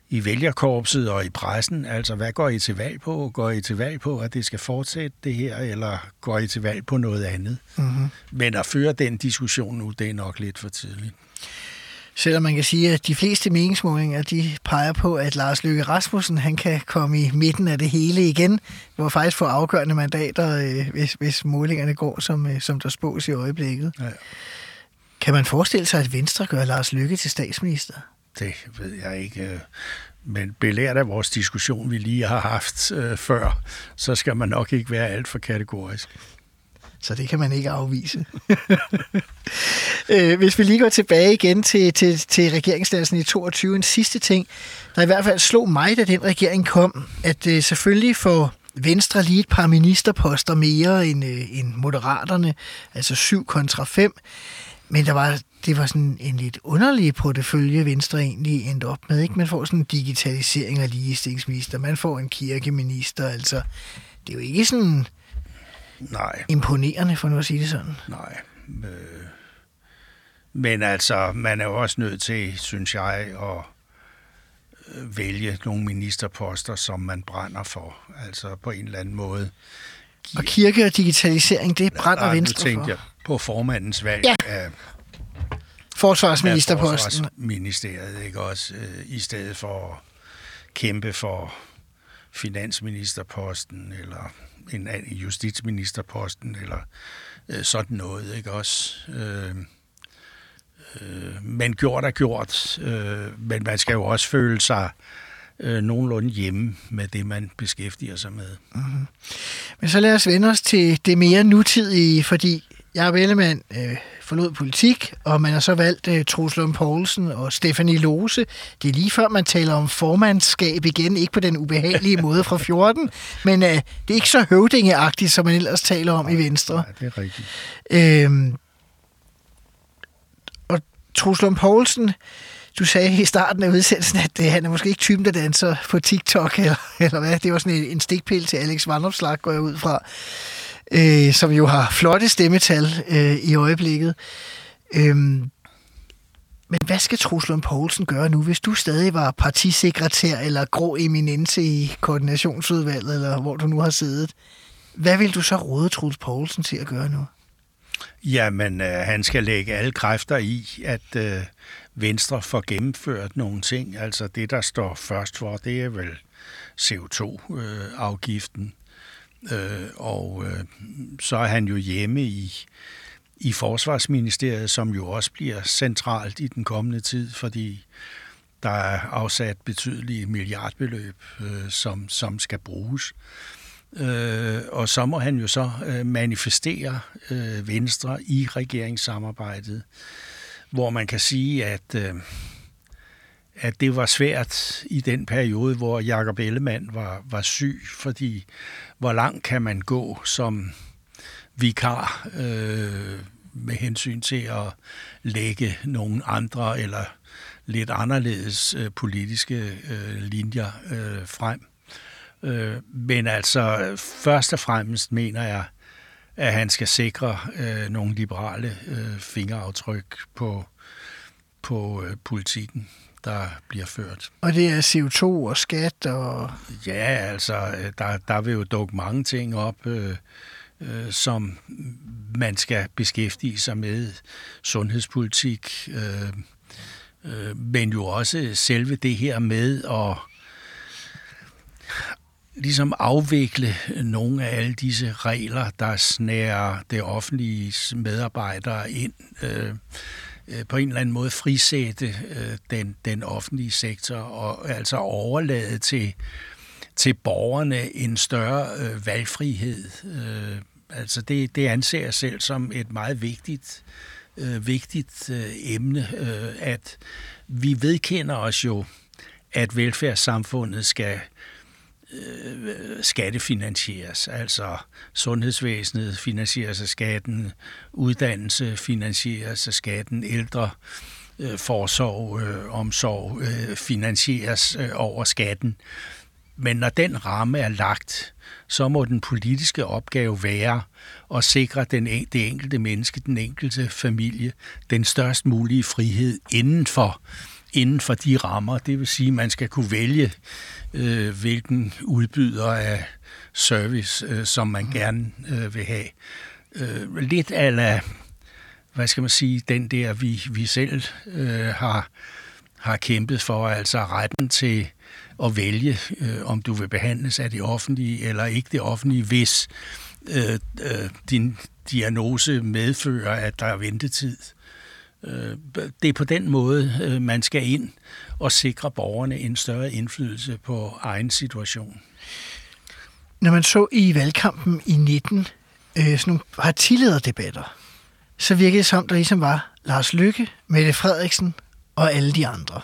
i vælgerkorpset og i pressen. Altså, hvad går I til valg på? Går I til valg på, at det skal fortsætte det her, eller går I til valg på noget andet? Mm-hmm. Men at føre den diskussion nu, det er nok lidt for tidligt. Selvom man kan sige, at de fleste meningsmålinger, de peger på, at Lars Løkke Rasmussen, han kan komme i midten af det hele igen, hvor faktisk får afgørende mandater, hvis målingerne går, som der spås i øjeblikket. Ja. Kan man forestille sig, at Venstre gør Lars Løkke til statsminister? Det ved jeg ikke, men belært af vores diskussion, vi lige har haft før, så skal man nok ikke være alt for kategorisk. Så det kan man ikke afvise. Hvis vi lige går tilbage igen til regeringsdannelsen i 2022, en sidste ting, der i hvert fald slog mig, da den regering kom, at selvfølgelig får Venstre lige et par ministerposter mere end Moderaterne, altså 7 kontra 5, men det var sådan en lidt underlig portefølje, Venstre egentlig endte op med. Ikke? Man får sådan en digitalisering og ligestillingsminister, man får en kirkeminister, altså det er jo ikke sådan... Nej. Imponerende, for nu at sige det sådan. Nej. Men altså, man er jo også nødt til, synes jeg, at vælge nogle ministerposter, som man brænder for. Altså på en eller anden måde. Og kirke og digitalisering, det brænder Venstre for. Nu tænkte jeg på formandens valg af... Forsvarsministerposten. Forsvarsministeriet, ikke også? I stedet for at kæmpe for finansministerposten, eller... en justitsministerposten, eller sådan noget, ikke også? Men gjort er gjort, men man skal jo også føle sig nogenlunde hjemme med det, man beskæftiger sig med. Mm-hmm. Men så lad os vende os til det mere nutidige, fordi Jacob Ellemann forlod politik, og man har så valgt Troels Lund Poulsen og Stephanie Lose. Det er lige før, man taler om formandskab igen, ikke på den ubehagelige måde fra 14, men det er ikke så høvdingeagtigt, som man ellers taler om i Venstre. Nej, det er rigtigt. Og Troels Lund Poulsen, du sagde i starten af udsendelsen, at han er måske ikke typen, der danser på TikTok, eller hvad? Det var sådan en stikpil til Alex Vanopslagh, går jeg ud fra. Som jo har flotte stemmetal i øjeblikket. Men hvad skal Troels Lund Poulsen gøre nu, hvis du stadig var partisekretær eller grå eminence i koordinationsudvalget, eller hvor du nu har siddet? Hvad vil du så råde Troels Poulsen til at gøre nu? Jamen, han skal lægge alle kræfter i, at Venstre får gennemført nogle ting. Altså det, der står først for, det er vel CO2-afgiften. Og så er han jo hjemme i Forsvarsministeriet, som jo også bliver centralt i den kommende tid, fordi der er afsat betydelige milliardbeløb, som skal bruges. Og så må han jo så manifestere Venstre i regeringssamarbejdet, hvor man kan sige, at det var svært i den periode, hvor Jacob Ellemann var syg, fordi hvor langt kan man gå som vikar med hensyn til at lægge nogle andre eller lidt anderledes politiske linjer frem. Men altså først og fremmest mener jeg, at han skal sikre nogle liberale fingeraftryk på politikken. der bliver ført. Og det er CO2 og skat og... Ja, altså, der vil jo dukke mange ting op, som man skal beskæftige sig med. Sundhedspolitik, men jo også selve det her med at ligesom afvikle nogle af alle disse regler, der snærer det offentlige medarbejdere ind, på en eller anden måde frisætte den offentlige sektor og altså overlade til borgerne en større valgfrihed. Altså det anser jeg selv som et meget vigtigt emne, at vi vedkender os jo, at velfærdssamfundet skal skattefinansieres, altså sundhedsvæsenet finansieres af skatten, uddannelse finansieres af skatten, ældre forsorg, omsorg finansieres over skatten. Men når den ramme er lagt, så må den politiske opgave være at sikre det enkelte menneske, den enkelte familie, den størst mulige frihed inden for de rammer. Det vil sige, at man skal kunne vælge, hvilken udbyder af service, som man gerne vil have. Lidt a la, hvad skal man sige, den der, vi selv har kæmpet for, altså retten til at vælge, om du vil behandles af det offentlige eller ikke det offentlige, hvis din diagnose medfører, at der er ventetid. Det er på den måde, man skal ind og sikre borgerne en større indflydelse på egen situation. Når man så i valgkampen i 19 sådan nogle partilederdebatter, så virkede det som, der ligesom var Lars Løkke, Mette Frederiksen og alle de andre.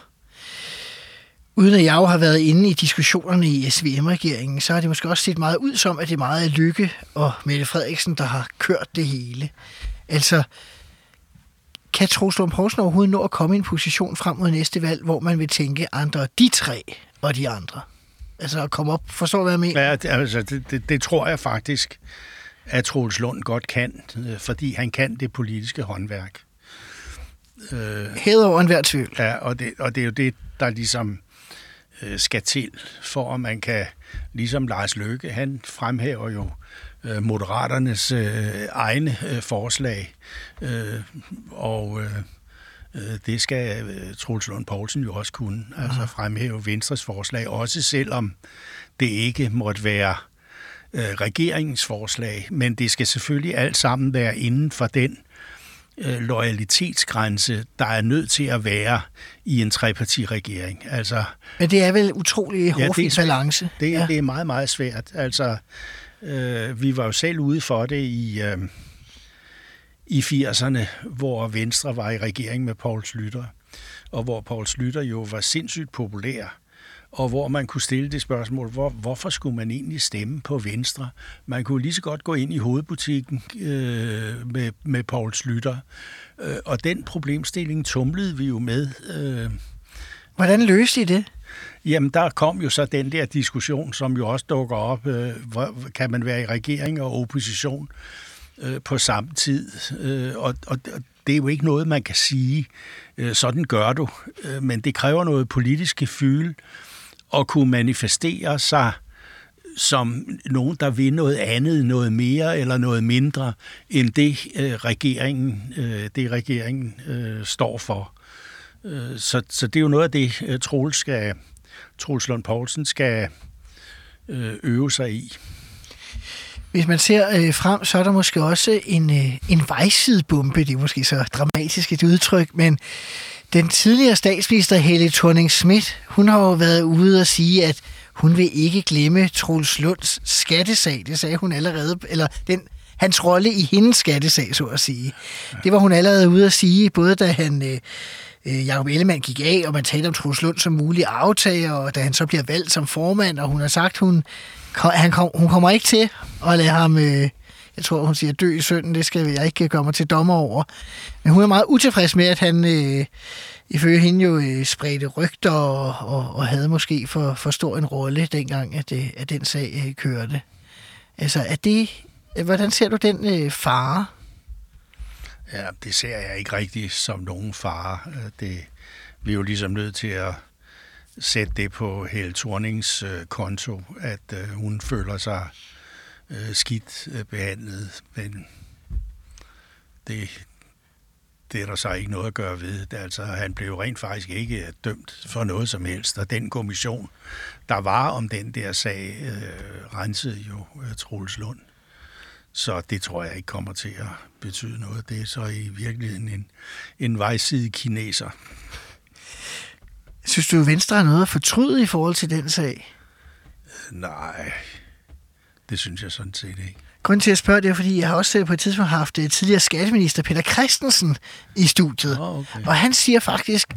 Uden at jeg jo har været inde i diskussionerne i SVM-regeringen, så har det måske også set meget ud som, at det meget er Løkke og Mette Frederiksen, der har kørt det hele. Altså, kan Troels Lund Poulsen overhovedet nå at komme i en position frem mod næste valg, hvor man vil tænke andre, de tre og de andre? Altså at komme op, forstår hvad jeg mener? Ja, altså, det tror jeg faktisk, at Troels Lund godt kan, fordi han kan det politiske håndværk. Hæder over enhver tvivl. Ja, og det er jo det, der ligesom skal til, for at man kan, ligesom Lars Løkke, han fremhæver jo Moderaternes egne forslag, og det skal Troels Lund Poulsen jo også kunne, altså fremhæve Venstres forslag, også selvom det ikke måtte være regeringens forslag, men det skal selvfølgelig alt sammen være inden for den loyalitetsgrænse, der er nødt til at være i en trepartiregering. Altså, men det er vel utrolig hårfin balance? Det er meget, meget svært. Altså, vi var jo selv ude for det i 80'erne, hvor Venstre var i regering med Poul Schlüter, og hvor Poul Schlüter jo var sindssygt populær, og hvor man kunne stille det spørgsmål, hvorfor skulle man egentlig stemme på Venstre? Man kunne lige så godt gå ind i hovedbutikken med Poul Schlüter, og den problemstilling tumlede vi jo med. Hvordan løste I det? Jamen, der kom jo så den der diskussion, som jo også dukker op. Kan man være i regering og opposition på samme tid? Og det er jo ikke noget, man kan sige, sådan gør du. Men det kræver noget politisk gefühl at kunne manifestere sig som nogen, der vil noget andet, noget mere eller noget mindre, end det regeringen står for. Så det er jo noget af det, Troels Lund Poulsen skal øve sig i. Hvis man ser frem, så er der måske også en vejsidebombe. Det er måske så dramatisk et udtryk, men den tidligere statsminister Helle Thorning-Schmidt, hun har jo været ude og sige, at hun vil ikke glemme Troels Lunds skattesag. Det sagde hun allerede, eller hans rolle i hendes skattesag, så at sige. Det var hun allerede ude at sige, både da han... Jacob Ellemann gik af, og man talte om Troels Lund som mulig aftager, og da han så bliver valgt som formand, og hun har sagt, hun kommer ikke til at lade ham, jeg tror hun siger, dø i synden, det skal jeg ikke gøre mig til dommer over. Men hun er meget utilfreds med, at han ifølge hende jo spredte rygter og havde måske for stor en rolle dengang, at den sag kørte. Altså, hvordan ser du den fare? Ja, det ser jeg ikke rigtigt som nogen fare. Det vi er jo ligesom nødt til at sætte det på Helle Thornings konto, at hun føler sig skidt behandlet, men det er der så ikke noget at gøre ved. Altså, han blev jo rent faktisk ikke dømt for noget som helst, og den kommission, der var om den der sag, rensede jo Troels Lund. Så det tror jeg ikke kommer til at betyde noget. Det er så i virkeligheden en vejside kineser. Synes du, Venstre har noget at fortryde i forhold til den sag? Nej, det synes jeg sådan set ikke. Grunden til at spørge det er, fordi jeg har også på et tidspunkt haft tidligere skatteminister Peter Christensen i studiet. Oh, okay. Og han siger faktisk,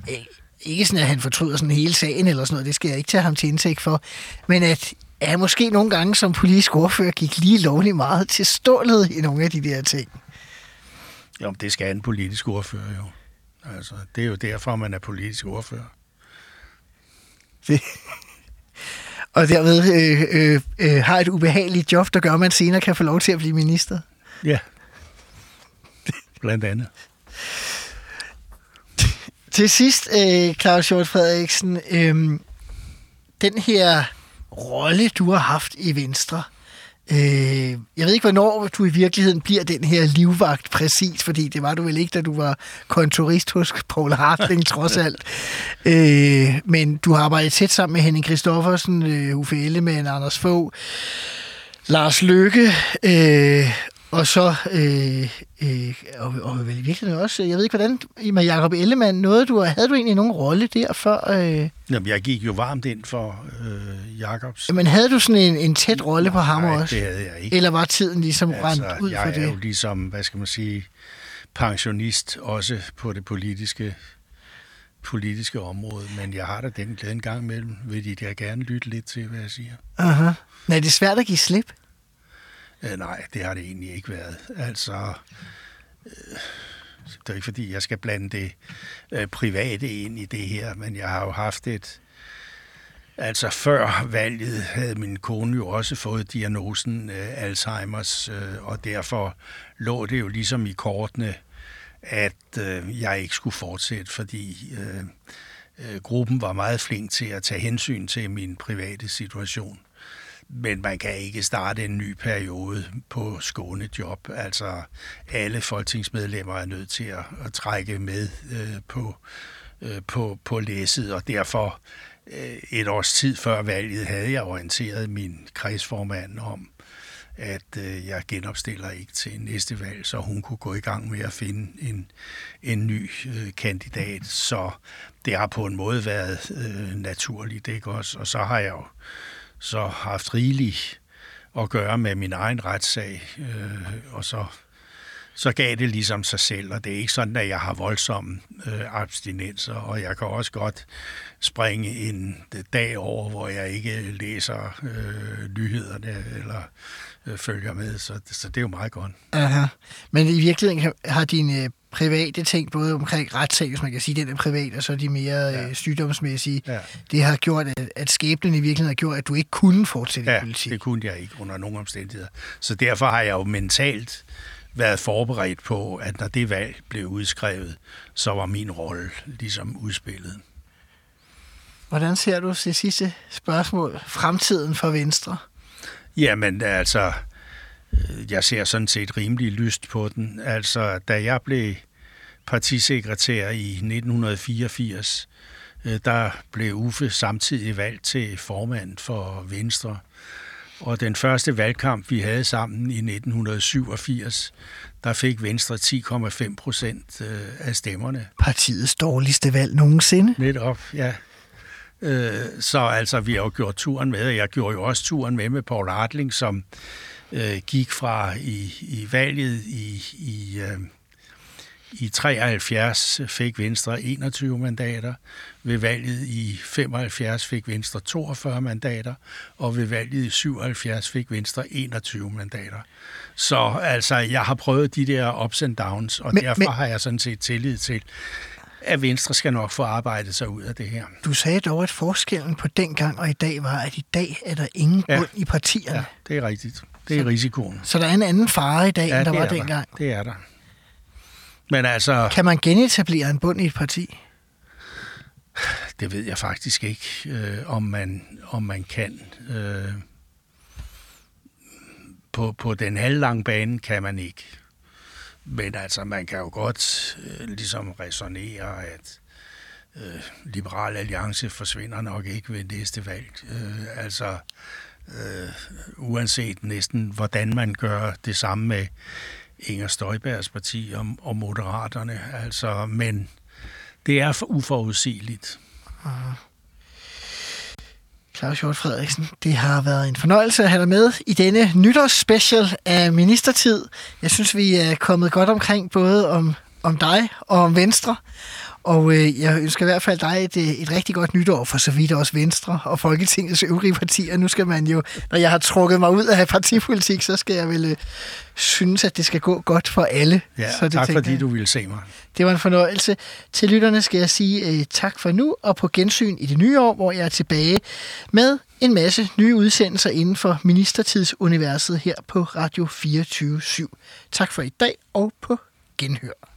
ikke sådan, at han fortryder sådan hele sagen eller sådan noget, det skal jeg ikke tage ham til indtægt for, men at jeg måske nogle gange som politisk ordfører gik lige lovligt meget til stålet i nogle af de der ting. Jo, det skal en politisk ordfører jo. Altså, det er jo derfor, man er politisk ordfører. Det. Og derved har et ubehageligt job, der gør, at man senere kan få lov til at blive minister. Ja, blandt andet. Til sidst, Claus Hjort Frederiksen, den her rolle, du har haft i Venstre, jeg ved ikke, hvornår du i virkeligheden bliver den her livvagt præcis, fordi det var du vel ikke, da du var kontorist hos Poul Hartling, trods alt. Men du har arbejdet tæt sammen med Henning Christoffersen, Uffe Ellemann, Anders Fogh, Lars Løkke, og så og vel virkelig også, jeg ved ikke, hvordan med Jacob Ellemann, havde du egentlig nogen rolle der før? Jamen, jeg gik jo varmt ind for Jacobs. Men havde du sådan en tæt rolle på ham også? Nej, det havde jeg ikke. Eller var tiden ligesom rendt ud for det? Jeg er jo ligesom, hvad skal man sige, pensionist også på det politiske område, men jeg har da den glæde en gang imellem, vil de der gerne lytte lidt til, hvad jeg siger. Aha. Nej, det er svært at give slip. Nej, det har det egentlig ikke været. Altså, det er ikke fordi, jeg skal blande det private ind i det her, men jeg har jo haft altså før valget havde min kone jo også fået diagnosen Alzheimers, og derfor lå det jo ligesom i kortene, at jeg ikke skulle fortsætte, fordi gruppen var meget flink til at tage hensyn til min private situation. Men man kan ikke starte en ny periode på skånejob. Altså, alle folketingsmedlemmer er nødt til at trække med på læsset, og derfor et års tid før valget havde jeg orienteret min kredsformand om, at jeg genopstiller ikke til næste valg, så hun kunne gå i gang med at finde en ny kandidat. Så det har på en måde været naturligt, ikke også? Og så har jeg jo så haft rigeligt at gøre med min egen retssag, og så gav det ligesom sig selv, og det er ikke sådan, at jeg har voldsomme abstinenser, og jeg kan også godt springe en dag over, hvor jeg ikke læser nyhederne eller følger med, så det er jo meget godt. Aha. Men i virkeligheden har dine private ting, både omkring retssag, hvis man kan sige, den er privat, og så de mere sygdomsmæssige, det har gjort, at skæbnen i virkeligheden har gjort, at du ikke kunne fortsætte i politik. Det kunne jeg ikke under nogen omstændigheder. Så derfor har jeg jo mentalt været forberedt på, at når det valg blev udskrevet, så var min rolle ligesom udspillet. Hvordan ser du det sidste spørgsmål? Fremtiden for Venstre? Jamen altså, jeg ser sådan set rimelig lyst på den. Altså, da jeg blev partisekretær i 1984, der blev Uffe samtidig valgt til formand for Venstre. Og den første valgkamp, vi havde sammen i 1987, der fik Venstre 10,5% af stemmerne. Partiets dårligste valg nogensinde. Netop, ja. Så altså, vi har jo gjort turen med, og jeg gjorde jo også turen med Poul Hartling, som gik fra i valget i 73 fik Venstre 21 mandater, ved valget i 75 fik Venstre 42 mandater, og ved valget i 77 fik Venstre 21 mandater. Så altså, jeg har prøvet de der ups and downs, og derfor har jeg sådan set tillid til, at Venstre skal nok få arbejdet sig ud af det her. Du sagde dog, at forskellen på dengang og i dag var, at i dag er der ingen bund i partierne. Ja, det er rigtigt. Det er risikoen. Så der er en anden fare i dag, end der var dengang? Ja, det er der. Men altså, kan man genetablere en bund i et parti? Det ved jeg faktisk ikke, om man kan. På den halvlange bane kan man ikke. Men altså, man kan jo godt ligesom resonere, at Liberal Alliance forsvinder nok ikke ved næste valg. Uanset næsten, hvordan man gør det samme med Inger Støjbergs parti og Moderaterne. Altså, men det er uforudsigeligt. Claus Hjort Frederiksen, det har været en fornøjelse at have dig med i denne nytårsspecial af Ministertid. Jeg synes, vi er kommet godt omkring både om dig og om Venstre. Og jeg ønsker i hvert fald dig et rigtig godt nytår, for så vidt også Venstre og Folketingets øvrige partier. Nu skal man jo, når jeg har trukket mig ud af partipolitik, så skal jeg vel synes, at det skal gå godt for alle. Ja, så det, tak fordi du ville se mig. Det var en fornøjelse. Til lytterne skal jeg sige tak for nu, og på gensyn i det nye år, hvor jeg er tilbage med en masse nye udsendelser inden for Ministertidsuniverset her på Radio 24/7. Tak for i dag, og på genhør.